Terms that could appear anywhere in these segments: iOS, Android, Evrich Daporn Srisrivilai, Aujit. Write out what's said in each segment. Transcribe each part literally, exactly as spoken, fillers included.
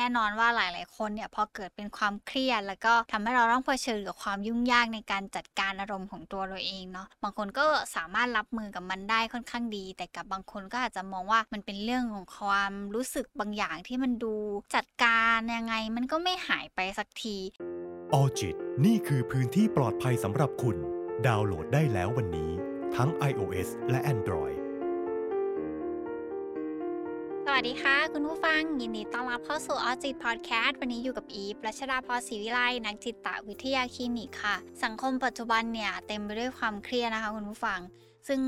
แน่นอนว่าหลายๆคนเนี่ยพอเกิดเป็นความเครียดแล้วก็ทำให้เราต้องเผชิญกับความยุ่งยากในการจัดการอารมณ์ของตัวเราเองเนาะบางคนก็สามารถรับมือกับมันได้ค่อนข้างดีแต่กับบางคนก็อาจจะมองว่ามันเป็นเรื่องของความรู้สึกบางอย่างที่มันดูจัดการยังไงมันก็ไม่หายไปสักทีออจิตนี่คือพื้นที่ปลอดภัยสำหรับคุณดาวน์โหลดได้แล้ววันนี้ทั้ง ไอ โอ เอส และ Androidสวัสดีค่ะคุณผู้ฟังยินดีต้อนรับเข้าสู่ออจิตพอดแคสต์วันนี้อยู่กับอีฟรัชดาพรศรีวิไลนักจิตวิทยาคลินิกค่ะสังคมปัจจุบันเนี่ยเต็มไปด้วยความเครียดนะคะคุณผู้ฟังซึ่ง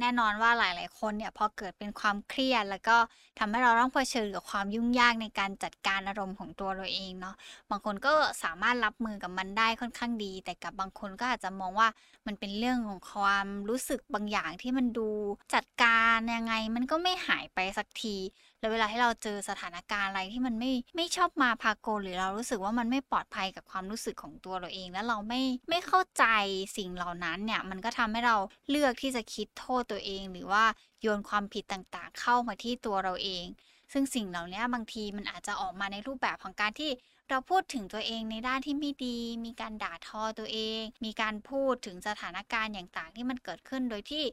แน่นอนว่าหลายๆคนเนี่ยพอเกิดเป็นความเครียดแล้วก็ทำให้เราต้องเผชิญกับความยุ่งยากในการจัดการอารมณ์ของตัวเราเองเนาะบางคนก็สามารถรับมือกับมันได้ค่อนข้างดีแต่กับบางคนก็อาจจะมองว่ามันเป็นเรื่องของความรู้สึกบางอย่างที่มันดูจัดการยังไงมันก็ไม่หายไปสักทีแล้วเวลาที่เราเจอสถานการณ์อะไรที่มันไม่ไม่ชอบมาพากลหรือเรารู้สึกว่ามันไม่ปลอดภัยกับความรู้สึกของตัวเราเองแล้วเราไม่ไม่เข้าใจสิ่งเหล่านั้นเนี่ยมันก็ทำให้เราเลือกที่จะคิดโทษตัวเองหรือว่าโยนความผิดต่างๆเข้ามาที่ตัวเราเองซึ่งสิ่งเหล่านี้บางทีมันอาจจะออกมาในรูปแบบของการที่เราพูดถึงตัวเองในด้านที่ไม่ดีมีการด่าทอตัวเองมีการพูดถึงสถานการณ์อย่างต่างที่มันเกิดขึ้นโดยที่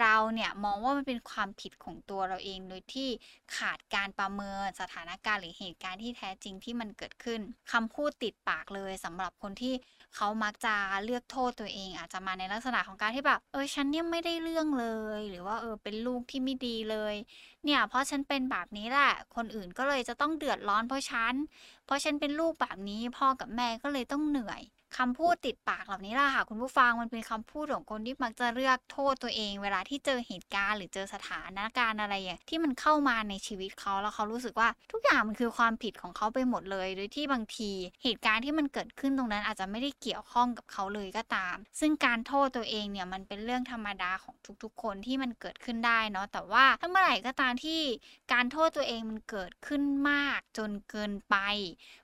เราเนี่ยมองว่ามันเป็นความผิดของตัวเราเองโดยที่ขาดการประเมินสถานการณ์หรือเหตุการณ์ที่แท้จริงที่มันเกิดขึ้นคำพูดติดปากเลยสำหรับคนที่เขามักจะเลือกโทษตัวเองอาจจะมาในลักษณะของการที่แบบเออฉันเนี่ยไม่ได้เรื่องเลยหรือว่าเออเป็นลูกที่ไม่ดีเลยเนี่ยเพราะฉันเป็นแบบนี้แหละคนอื่นก็เลยจะต้องเดือดร้อนเพราะฉันเพราะฉันเป็นลูกแบบนี้พ่อกับแม่ก็เลยต้องเหนื่อยคำพูดติดปากเหล่านี้ล่ะค่ะคุณผู้ฟังมันเป็นคำพูดของคนที่มักจะเลือกโทษตัวเองเวลาที่เจอเหตุการณ์หรือเจอสถานการณ์อะไรอย่างที่มันเข้ามาในชีวิตเขาแล้วเขารู้สึกว่าทุกอย่างมันคือความผิดของเขาไปหมดเลยโดยที่บางทีเหตุการณ์ที่มันเกิดขึ้นตรงนั้นอาจจะไม่ได้เกี่ยวข้องกับเขาเลยก็ตามซึ่งการโทษตัวเองเนี่ยมันเป็นเรื่องธรรมดาของทุกๆคนที่มันเกิดขึ้นได้เนาะแต่ว่าถ้าเมื่อไหร่ก็ตามที่การโทษตัวเองมันเกิดขึ้นมากจนเกินไป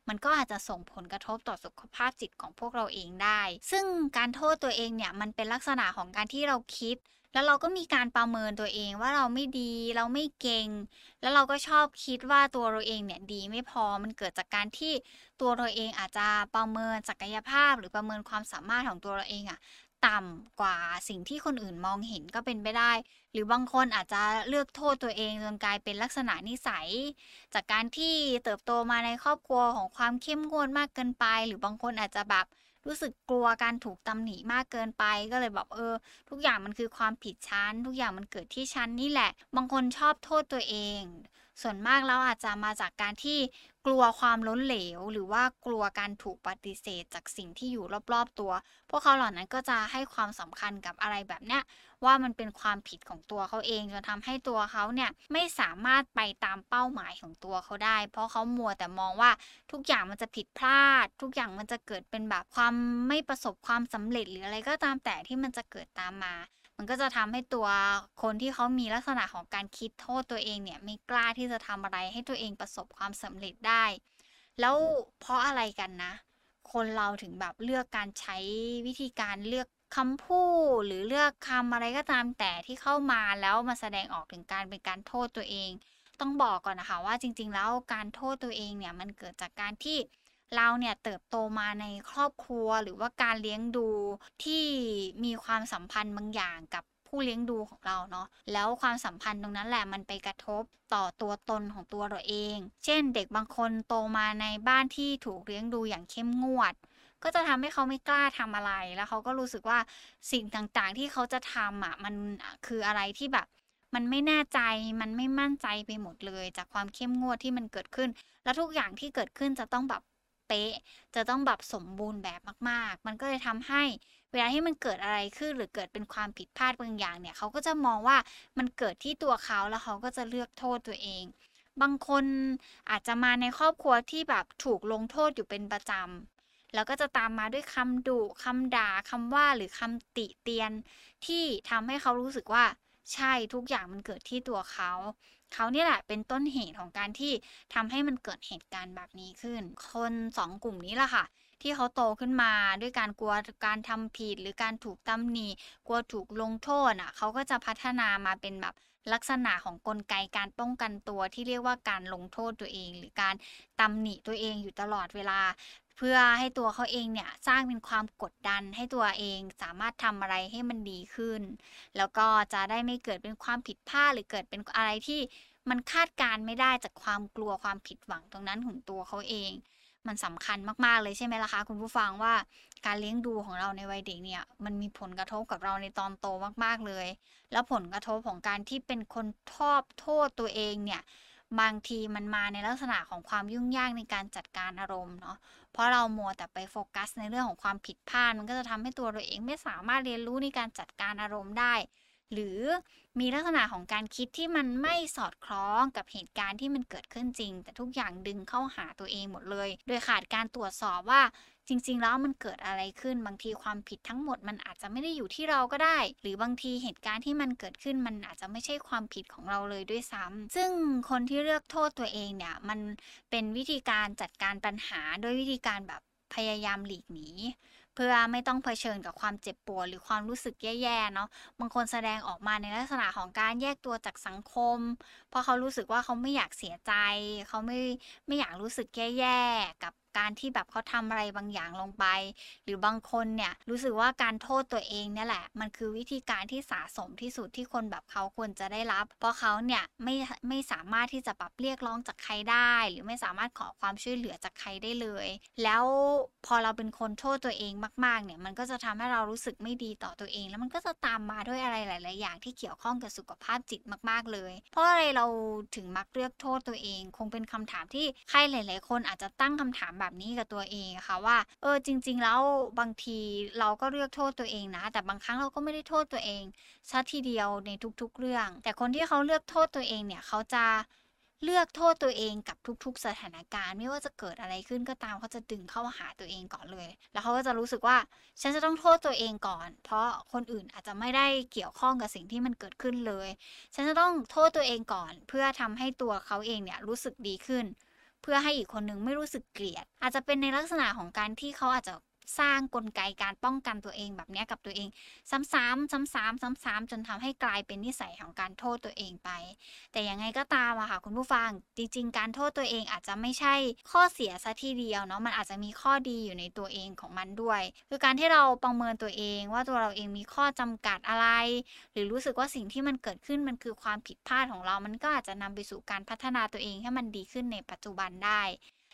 มันก็อาจจะส่งผลกระทบต่อสุขภาพจิตของพวกเราเองได้ซึ่งการโทษตัวเองเนี่ยมันเป็นลักษณะของการที่เราคิดแล้วเราก็มีการประเมินตัวเองว่าเราไม่ดีเราไม่เก่งแล้วเราก็ชอบคิดว่าตัวเราเองเนี่ยดีไม่พอมันเกิดจากการที่ตัวเราเองอาจจะประเมินศักยภาพหรือประเมินความสามารถของตัวเราเองอะต่ำกว่าสิ่งที่คนอื่นมองเห็นก็เป็นไปได้หรือบางคนอาจจะเลือกโทษตัวเองจนกลายเป็นลักษณะนิสัยจากการที่เติบโตมาในครอบครัวของความเข้มงวดมากเกินไปหรือบางคนอาจจะแบบรู้สึกกลัวการถูกตำหนิมากเกินไปก็เลยแบบเออทุกอย่างมันคือความผิดฉันทุกอย่างมันเกิดที่ฉันนี่แหละบางคนชอบโทษตัวเองส่วนมากแล้วอาจจะมาจากการที่กลัวความล้มเหลวหรือว่ากลัวการถูกปฏิเสธจากสิ่งที่อยู่รอบๆตัวพวกเขาเหล่านั้นก็จะให้ความสำคัญกับอะไรแบบเนี้ยว่ามันเป็นความผิดของตัวเขาเองจนทำให้ตัวเขาเนี่ยไม่สามารถไปตามเป้าหมายของตัวเขาได้เพราะเขามัวแต่มองว่าทุกอย่างมันจะผิดพลาดทุกอย่างมันจะเกิดเป็นแบบความไม่ประสบความสำเร็จหรืออะไรก็ตามแต่ที่มันจะเกิดตามมามันก็จะทำให้ตัวคนที่เขามีลักษณะของการคิดโทษตัวเองเนี่ยไม่กล้าที่จะทำอะไรให้ตัวเองประสบความสำเร็จได้แล้วเพราะอะไรกันนะคนเราถึงแบบเลือกการใช้วิธีการเลือกคำพูดหรือเลือกคำอะไรก็ตามแต่ที่เข้ามาแล้วมาแสดงออกถึงการเป็นการโทษตัวเองต้องบอกก่อนนะคะว่าจริงๆแล้วการโทษตัวเองเนี่ยมันเกิดจากการที่เราเนี่ยเติบโตมาในครอบครัวหรือว่าการเลี้ยงดูที่มีความสัมพันธ์บางอย่างกับผู้เลี้ยงดูของเราเนาะแล้วความสัมพันธ์ตรงนั้นแหละมันไปกระทบต่อตัวตนของตัวเราเองเช่นเด็กบางคนโตมาในบ้านที่ถูกเลี้ยงดูอย่างเข้มงวดก็จะทำให้เขาไม่กล้าทำอะไรแล้วเขาก็รู้สึกว่าสิ่งต่างๆที่เขาจะทำอ่ะมันคืออะไรที่แบบมันไม่แน่ใจมันไม่มั่นใจไปหมดเลยจากความเข้มงวดที่มันเกิดขึ้นและทุกอย่างที่เกิดขึ้นจะต้องแบบเป๊ะจะต้องแบบสมบูรณ์แบบมากๆมันก็เลยทำให้เวลาที่มันเกิดอะไรขึ้นหรือเกิดเป็นความผิดพลาดบางอย่างเนี่ยเขาก็จะมองว่ามันเกิดที่ตัวเขาแล้วเขาก็จะเลือกโทษตัวเองบางคนอาจจะมาในครอบครัวที่แบบถูกลงโทษอยู่เป็นประจำแล้วก็จะตามมาด้วยคำดุคำด่าคำว่าหรือคำติเตียนที่ทำให้เขารู้สึกว่าใช่ทุกอย่างมันเกิดที่ตัวเขาเขาเนี่ยแหละเป็นต้นเหตุของการที่ทำให้มันเกิดเหตุการณ์แบบนี้ขึ้นคนสองกลุ่มนี้แหละค่ะที่เขาโตขึ้นมาด้วยการกลัวการทำผิดหรือการถูกตำหนิกลัวถูกลงโทษอ่ะเขาก็จะพัฒนามาเป็นแบบ ลักษณะของกลไกการป้องกันตัวที่เรียกว่าการลงโทษตัวเองหรือการตำหนิตัวเองอยู่ตลอดเวลาเพื่อให้ตัวเขาเองเนี่ยสร้างเป็นความกดดันให้ตัวเองสามารถทำอะไรให้มันดีขึ้นแล้วก็จะได้ไม่เกิดเป็นความผิดพลาดหรือเกิดเป็นอะไรที่มันคาดการไม่ได้จากความกลัวความผิดหวังตรงนั้นของตัวเขาเองมันสำคัญมากๆเลยใช่ไหมล่ะคะคุณผู้ฟังว่าการเลี้ยงดูของเราในวัยเด็กเนี่ยมันมีผลกระทบกับเราในตอนโตมากๆเลยแล้วผลกระทบของการที่เป็นคนชอบโทษตัวเองเนี่ยบางทีมันมาในลักษณะของความยุ่งยากในการจัดการอารมณ์เนาะเพราะเรามัวแต่ไปโฟกัสในเรื่องของความผิดพลาดมันก็จะทำให้ตัวเราเองไม่สามารถเรียนรู้ในการจัดการอารมณ์ได้หรือมีลักษณะของการคิดที่มันไม่สอดคล้องกับเหตุการณ์ที่มันเกิดขึ้นจริงแต่ทุกอย่างดึงเข้าหาตัวเองหมดเลยโดยขาดการตรวจสอบว่าจริงๆแล้วมันเกิดอะไรขึ้นบางทีความผิดทั้งหมดมันอาจจะไม่ได้อยู่ที่เราก็ได้หรือบางทีเหตุการณ์ที่มันเกิดขึ้นมันอาจจะไม่ใช่ความผิดของเราเลยด้วยซ้ำซึ่งคนที่เลือกโทษตัวเองเนี่ยมันเป็นวิธีการจัดการปัญหาด้วยวิธีการแบบพยายามหลีกหนีเพื่อไม่ต้องเผชิญกับความเจ็บปวดหรือความรู้สึกแย่ๆเนาะบางคนแสดงออกมาในลักษณะของการแยกตัวจากสังคมเพราะเขารู้สึกว่าเขาไม่อยากเสียใจเขาไม่ไม่อยากรู้สึกแย่ๆกับการที่แบบเขาทำอะไรบางอย่างลงไปหรือบางคนเนี่ยรู้สึกว่าการโทษตัวเองเนี่ยแหละมันคือวิธีการที่สะสมที่สุดที่คนแบบเขาควรจะได้รับเพราะเขาเนี่ยไม่ไม่สามารถที่จะปรับเรียกร้องจากใครได้หรือไม่สามารถขอความช่วยเหลือจากใครได้เลยแล้วพอเราเป็นคนโทษตัวเองมากๆเนี่ยมันก็จะทำให้เรารู้สึกไม่ดีต่อตัวเองแล้วมันก็จะตามมาด้วยอะไรหลายๆอย่างที่เกี่ยวข้องกับสุขภาพจิตมากๆเลยเพราะอะไรเราถึงมักเลือกโทษตัวเองคงเป็นคำถามที่ใครหลายๆคนอาจจะตั้งคำถามแบบนี้กับตัวเองค่ะว่าเออจริงๆแล้วบางทีเราก็เลือกโทษตัวเองนะแต่บางครั้งเราก็ไม่ได้โทษตัวเองซะทีเดียวในทุกๆเรื่องแต่คนที่เขาเลือกโทษตัวเองเนี่ยเขาจะเลือกโทษตัวเองกับทุกๆสถานการณ์ไม่ว่าจะเกิดอะไรขึ้นก็ตามเขาจะดึงเข้าหาตัวเองก่อนเลยแล้วเขาก็จะรู้สึกว่าฉันจะต้องโทษตัวเองก่อนเพราะคนอื่นอาจจะไม่ได้เกี่ยวข้องกับสิ่งที่มันเกิดขึ้นเลยฉันจะต้องโทษตัวเองก่อนเพื่อทำให้ตัวเขาเองเนี่ยรู้สึกดีขึ้นเพื่อให้อีกคนนึงไม่รู้สึกเกลียดอาจจะเป็นในลักษณะของการที่เขาอาจจะสร้างกลไกการป้องกันตัวเองแบบนี้กับตัวเองซ้ำๆซ้ำๆซ้ำๆจนทำให้กลายเป็นนิสัยของการโทษตัวเองไปแต่ยังไงก็ตามอะค่ะคุณผู้ฟังจริงๆการโทษตัวเองอาจจะไม่ใช่ข้อเสียซะทีเดียวเนาะมันอาจจะมีข้อดีอยู่ในตัวเองของมันด้วยคือการที่เราประเมินตัวเองว่าตัวเราเองมีข้อจำกัดอะไรหรือรู้สึกว่าสิ่งที่มันเกิดขึ้นมันคือความผิดพลาดของเรามันก็อาจจะนำไปสู่การพัฒนาตัวเองให้มันดีขึ้นในปัจจุบันได้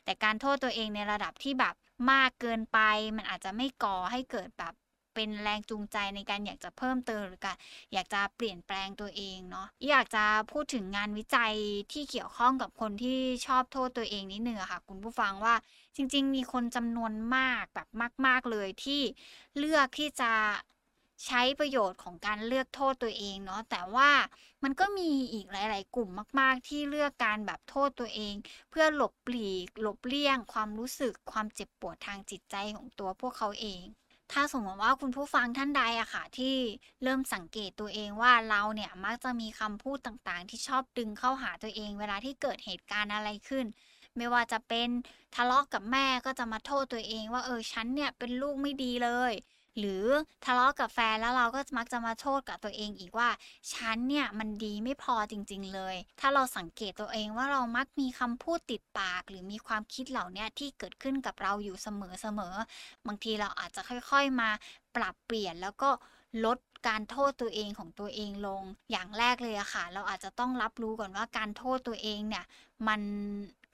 แต่การโทษตัวเองในระดับที่แบบมากเกินไปมันอาจจะไม่ก่อให้เกิดแบบเป็นแรงจูงใจในการอยากจะเพิ่มเติมหรือการอยากจะเปลี่ยนแปลงตัวเองเนาะอยากจะพูดถึงงานวิจัยที่เกี่ยวข้องกับคนที่ชอบโทษตัวเองนิดนึงค่ะคุณผู้ฟังว่าจริงๆมีคนจำนวนมากแบบมากๆเลยที่เลือกที่จะใช้ประโยชน์ของการเลือกโทษตัวเองเนาะแต่ว่ามันก็มีอีกหลายๆกลุ่มมากๆที่เลือกการแบบโทษตัวเองเพื่อหลบหลีกหลบเลี่ยงความรู้สึกความเจ็บปวดทางจิตใจของตัวพวกเขาเองถ้าสมมติว่าคุณผู้ฟังท่านใดอะค่ะที่เริ่มสังเกตตัวเองว่าเราเนี่ยมักจะมีคำพูดต่างๆที่ชอบดึงเข้าหาตัวเองเวลาที่เกิดเหตุการณ์อะไรขึ้นไม่ว่าจะเป็นทะเลาะกับแม่ก็จะมาโทษตัวเองว่าเออฉันเนี่ยเป็นลูกไม่ดีเลยหรือทะเลาะกับแฟนแล้วเราก็มักจะมาโทษกับตัวเองอีกว่าฉันเนี่ยมันดีไม่พอจริงๆเลยถ้าเราสังเกตตัวเองว่าเรามักมีคำพูดติดปากหรือมีความคิดเหล่านี้ที่เกิดขึ้นกับเราอยู่เสมอๆบางทีเราอาจจะค่อยๆมาปรับเปลี่ยนแล้วก็ลดการโทษตัวเองของตัวเองลงอย่างแรกเลยอะค่ะเราอาจจะต้องรับรู้ก่อนว่าการโทษตัวเองเนี่ยมัน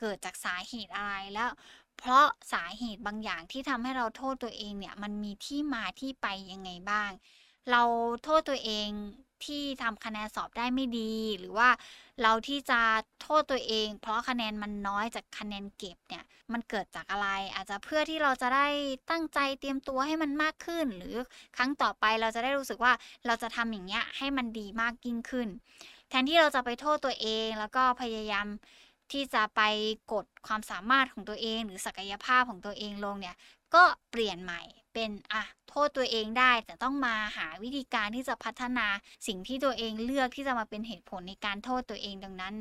เกิดจากสาเหตุอะไรแล้วเพราะสาเหตุบางอย่างที่ทำให้เราโทษตัวเองเนี่ยมันมีที่มาที่ไปยังไงบ้างเราโทษตัวเองที่ทำคะแนนสอบได้ไม่ดีหรือว่าเราที่จะโทษตัวเองเพราะคะแนนมันน้อยจากคะแนนเก็บเนี่ยมันเกิดจากอะไรอาจจะเพื่อที่เราจะได้ตั้งใจเตรียมตัวให้มันมากขึ้นหรือครั้งต่อไปเราจะได้รู้สึกว่าเราจะทำอย่างเงี้ยให้มันดีมากยิ่งขึ้นแทนที่เราจะไปโทษตัวเองแล้วก็พยายามที่จะไปกดความสามารถของตัวเองหรือศักยภาพของตัวเองลงเนี่ยก็เปลี่ยนใหม่เป็นอ่ะโทษตัวเองได้แต่ต้องมาหาวิธีการที่จะพัฒนาสิ่งที่ตัวเองเลือกที่จะมาเป็นเหตุผลในการโทษตัวเองดังนั้น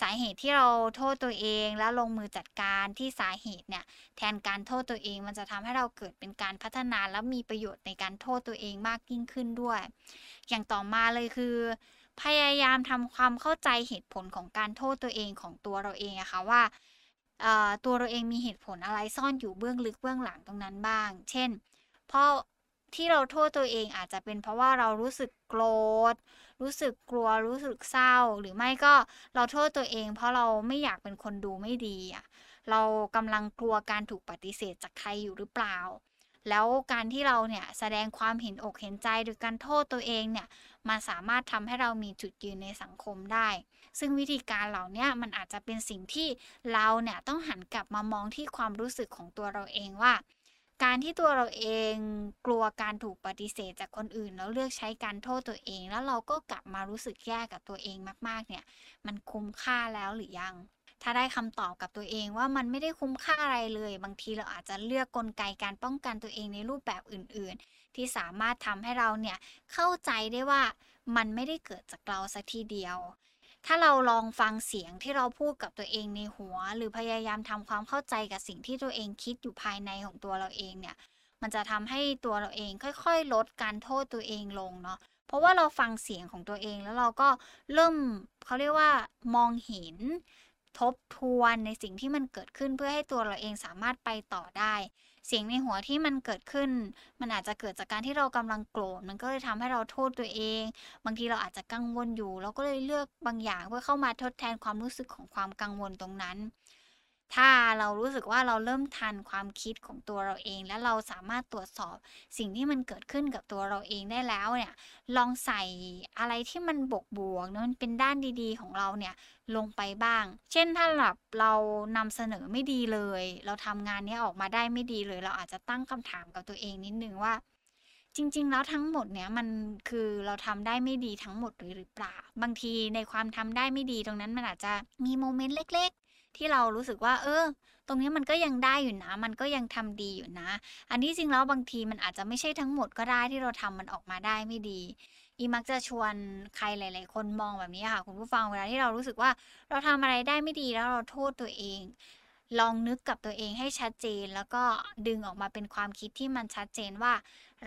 สาเหตุที่เราโทษตัวเองแล้วลงมือจัดการที่สาเหตุเนี่ยแทนการโทษตัวเองมันจะทำให้เราเกิดเป็นการพัฒนาและมีประโยชน์ในการโทษตัวเองมากยิ่งขึ้นด้วยอย่างต่อมาเลยคือ พยายามทำความเข้าใจเหตุผลของการโทษตัวเองของตัวเราเองอะค่ะว่าตัวเราเองมีเหตุผลอะไรซ่อนอยู่เบื้องลึกเบื้องหลังตรงนั้นบ้างเช่นเพราะที่เราโทษตัวเองอาจจะเป็นเพราะว่าเรารู้สึกโกรธรู้สึกกลัวรู้สึกเศร้าหรือไม่ก็เราโทษตัวเองเพราะเราไม่อยากเป็นคนดูไม่ดีอะเรากำลังกลัวการถูกปฏิเสธจากใครอยู่หรือเปล่าแล้วการที่เราเนี่ยแสดงความเห็นอกเห็นใจหรือการโทษตัวเองเนี่ยมันสามารถทำให้เรามีจุดยืนในสังคมได้ซึ่งวิธีการเหล่านี้มันอาจจะเป็นสิ่งที่เราเนี่ยต้องหันกลับมามองที่ความรู้สึกของตัวเราเองว่าการที่ตัวเราเองกลัวการถูกปฏิเสธจากคนอื่นแล้วเลือกใช้การโทษตัวเองแล้วเราก็กลับมารู้สึกแย่กับตัวเองมากๆเนี่ยมันคุ้มค่าแล้วหรือยังถ้าได้คำตอบกับตัวเองว่ามันไม่ได้คุ้มค่าอะไรเลยบางทีเราอาจจะเลือกกลไกการป้องกันตัวเองในรูปแบบอื่นๆที่สามารถทำให้เราเนี่ยเข้าใจได้ว่ามันไม่ได้เกิดจากเราซะทีเดียวถ้าเราลองฟังเสียงที่เราพูดกับตัวเองในหัวหรือพยายามทำความเข้าใจกับสิ่งที่ตัวเองคิดอยู่ภายในของตัวเราเองเนี่ยมันจะทำให้ตัวเราเองค่อยๆลดการโทษตัวเองลงเนาะเพราะว่าเราฟังเสียงของตัวเองแล้วเราก็เริ่มเขาเรียกว่ามองเห็นทบทวนในสิ่งที่มันเกิดขึ้นเพื่อให้ตัวเราเองสามารถไปต่อได้เสียงในหัวที่มันเกิดขึ้นมันอาจจะเกิดจากการที่เรากำลังโกรธมันก็เลยทำให้เราโทษตัวเองบางทีเราอาจจะกังวลอยู่เราก็เลยเลือกบางอย่างเพื่อเข้ามาทดแทนความรู้สึกของความกังวลตรงนั้นถ้าเรารู้สึกว่าเราเริ่มทันความคิดของตัวเราเองและเราสามารถตรวจสอบสิ่งที่มันเกิดขึ้นกับตัวเราเองได้แล้วเนี่ยลองใส่อะไรที่มันบวกบวกมันเป็นด้านดีๆของเราเนี่ยลงไปบ้างเช่นถ้าแบบเรานำเสนอไม่ดีเลยเราทำงานนี้ออกมาได้ไม่ดีเลยเราอาจจะตั้งคำถามกับตัวเองนิดนึงว่าจริงๆแล้วทั้งหมดเนี่ยมันคือเราทำได้ไม่ดีทั้งหมดหรือเปล่าบางทีในความทำได้ไม่ดีตรงนั้นมันอาจจะมีโมเมนต์เล็กที่เรารู้สึกว่าเออตรงนี้มันก็ยังได้อยู่นะมันก็ยังทำดีอยู่นะอันนี้จริงแล้วบางทีมันอาจจะไม่ใช่ทั้งหมดก็ได้ที่เราทำมันออกมาได้ไม่ดีอีมักจะชวนใครหลายๆคนมองแบบนี้ค่ะคุณผู้ฟังเวลาที่เรารู้สึกว่าเราทำอะไรได้ไม่ดีแล้วเราโทษตัวเองลองนึกกับตัวเองให้ชัดเจนแล้วก็ดึงออกมาเป็นความคิดที่มันชัดเจนว่า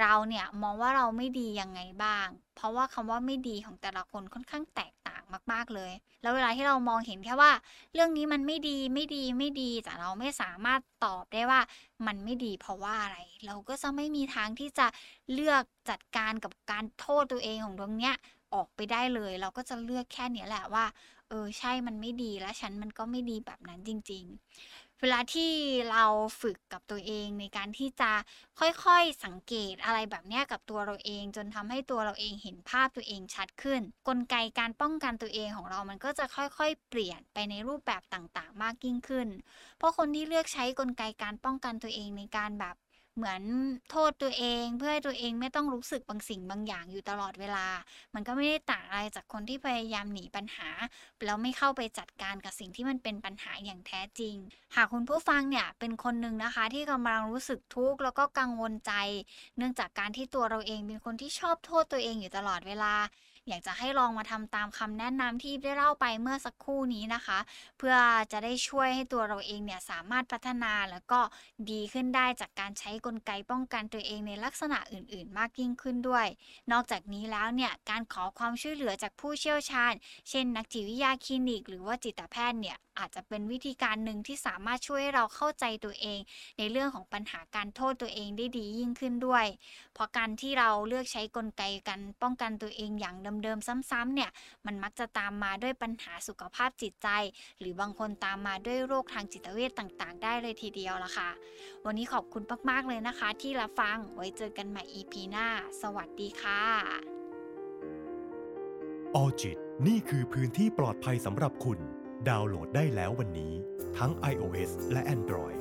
เราเนี่ยมองว่าเราไม่ดียังไงบ้างเพราะว่าคำว่าไม่ดีของแต่ละคนค่อนข้างแตกต่างมากๆเลยแล้วเวลาที่เรามองเห็นแค่ว่าเรื่องนี้มันไม่ดีไม่ดีไม่ดีแต่เราไม่สามารถตอบได้ว่ามันไม่ดีเพราะว่าอะไรเราก็จะไม่มีทางที่จะเลือกจัดการกับการโทษตัวเองของตรงเนี้ยออกไปได้เลยเราก็จะเลือกแค่นี้แหละว่าเออใช่มันไม่ดีและฉันมันก็ไม่ดีแบบนั้นจริงๆเวลาที่เราฝึกกับตัวเองในการที่จะค่อยๆสังเกตอะไรแบบนี้กับตัวเราเองจนทำให้ตัวเราเองเห็นภาพตัวเองชัดขึ้นกลไกการป้องกันตัวเองของเรามันก็จะค่อยๆเปลี่ยนไปในรูปแบบต่างๆมากยิ่งขึ้นเพราะคนที่เลือกใช้กลไกการป้องกันตัวเองในการแบบเหมือนโทษตัวเองเพื่อให้ตัวเองไม่ต้องรู้สึกบางสิ่งบางอย่างอยู่ตลอดเวลามันก็ไม่ได้ต่างอะไรจากคนที่พยายามหนีปัญหาแล้วไม่เข้าไปจัดการกับสิ่งที่มันเป็นปัญหาอย่างแท้จริงหากคุณผู้ฟังเนี่ยเป็นคนหนึ่งนะคะที่กำลังรู้สึกทุกข์แล้วก็กังวลใจเนื่องจากการที่ตัวเราเองเป็นคนที่ชอบโทษตัวเองอยู่ตลอดเวลาอยากจะให้ลองมาทำตามคำแนะนำที่ได้เล่าไปเมื่อสักครู่นี้นะคะเพื่อจะได้ช่วยให้ตัวเราเองเนี่ยสามารถพัฒนาแล้วก็ดีขึ้นได้จากการใช้กลไกป้องกันตัวเองในลักษณะอื่นๆมากยิ่งขึ้นด้วยนอกจากนี้แล้วเนี่ยการขอความช่วยเหลือจากผู้เชี่ยวชาญเช่นนักจิตวิทยาคลินิกหรือว่าจิตแพทย์เนี่ยอาจจะเป็นวิธีการหนึ่งที่สามารถช่วยให้เราเข้าใจตัวเองในเรื่องของปัญหาการโทษตัวเองได้ดียิ่งขึ้นด้วยเพราะการที่เราเลือกใช้กลไกการป้องกันตัวเองอย่างเดิมๆซ้ำๆเนี่ยมันมักจะตามมาด้วยปัญหาสุขภาพจิตใจหรือบางคนตามมาด้วยโรคทางจิตเวชต่างๆได้เลยทีเดียวล่ะค่ะวันนี้ขอบคุณมากๆเลยนะคะที่รับฟังไว้เจอกันใหม่ อี พี หน้าสวัสดีค่ะออจิตนี่คือพื้นที่ปลอดภัยสำหรับคุณดาวน์โหลดได้แล้ววันนี้ทั้ง ไอ โอ เอส และ Android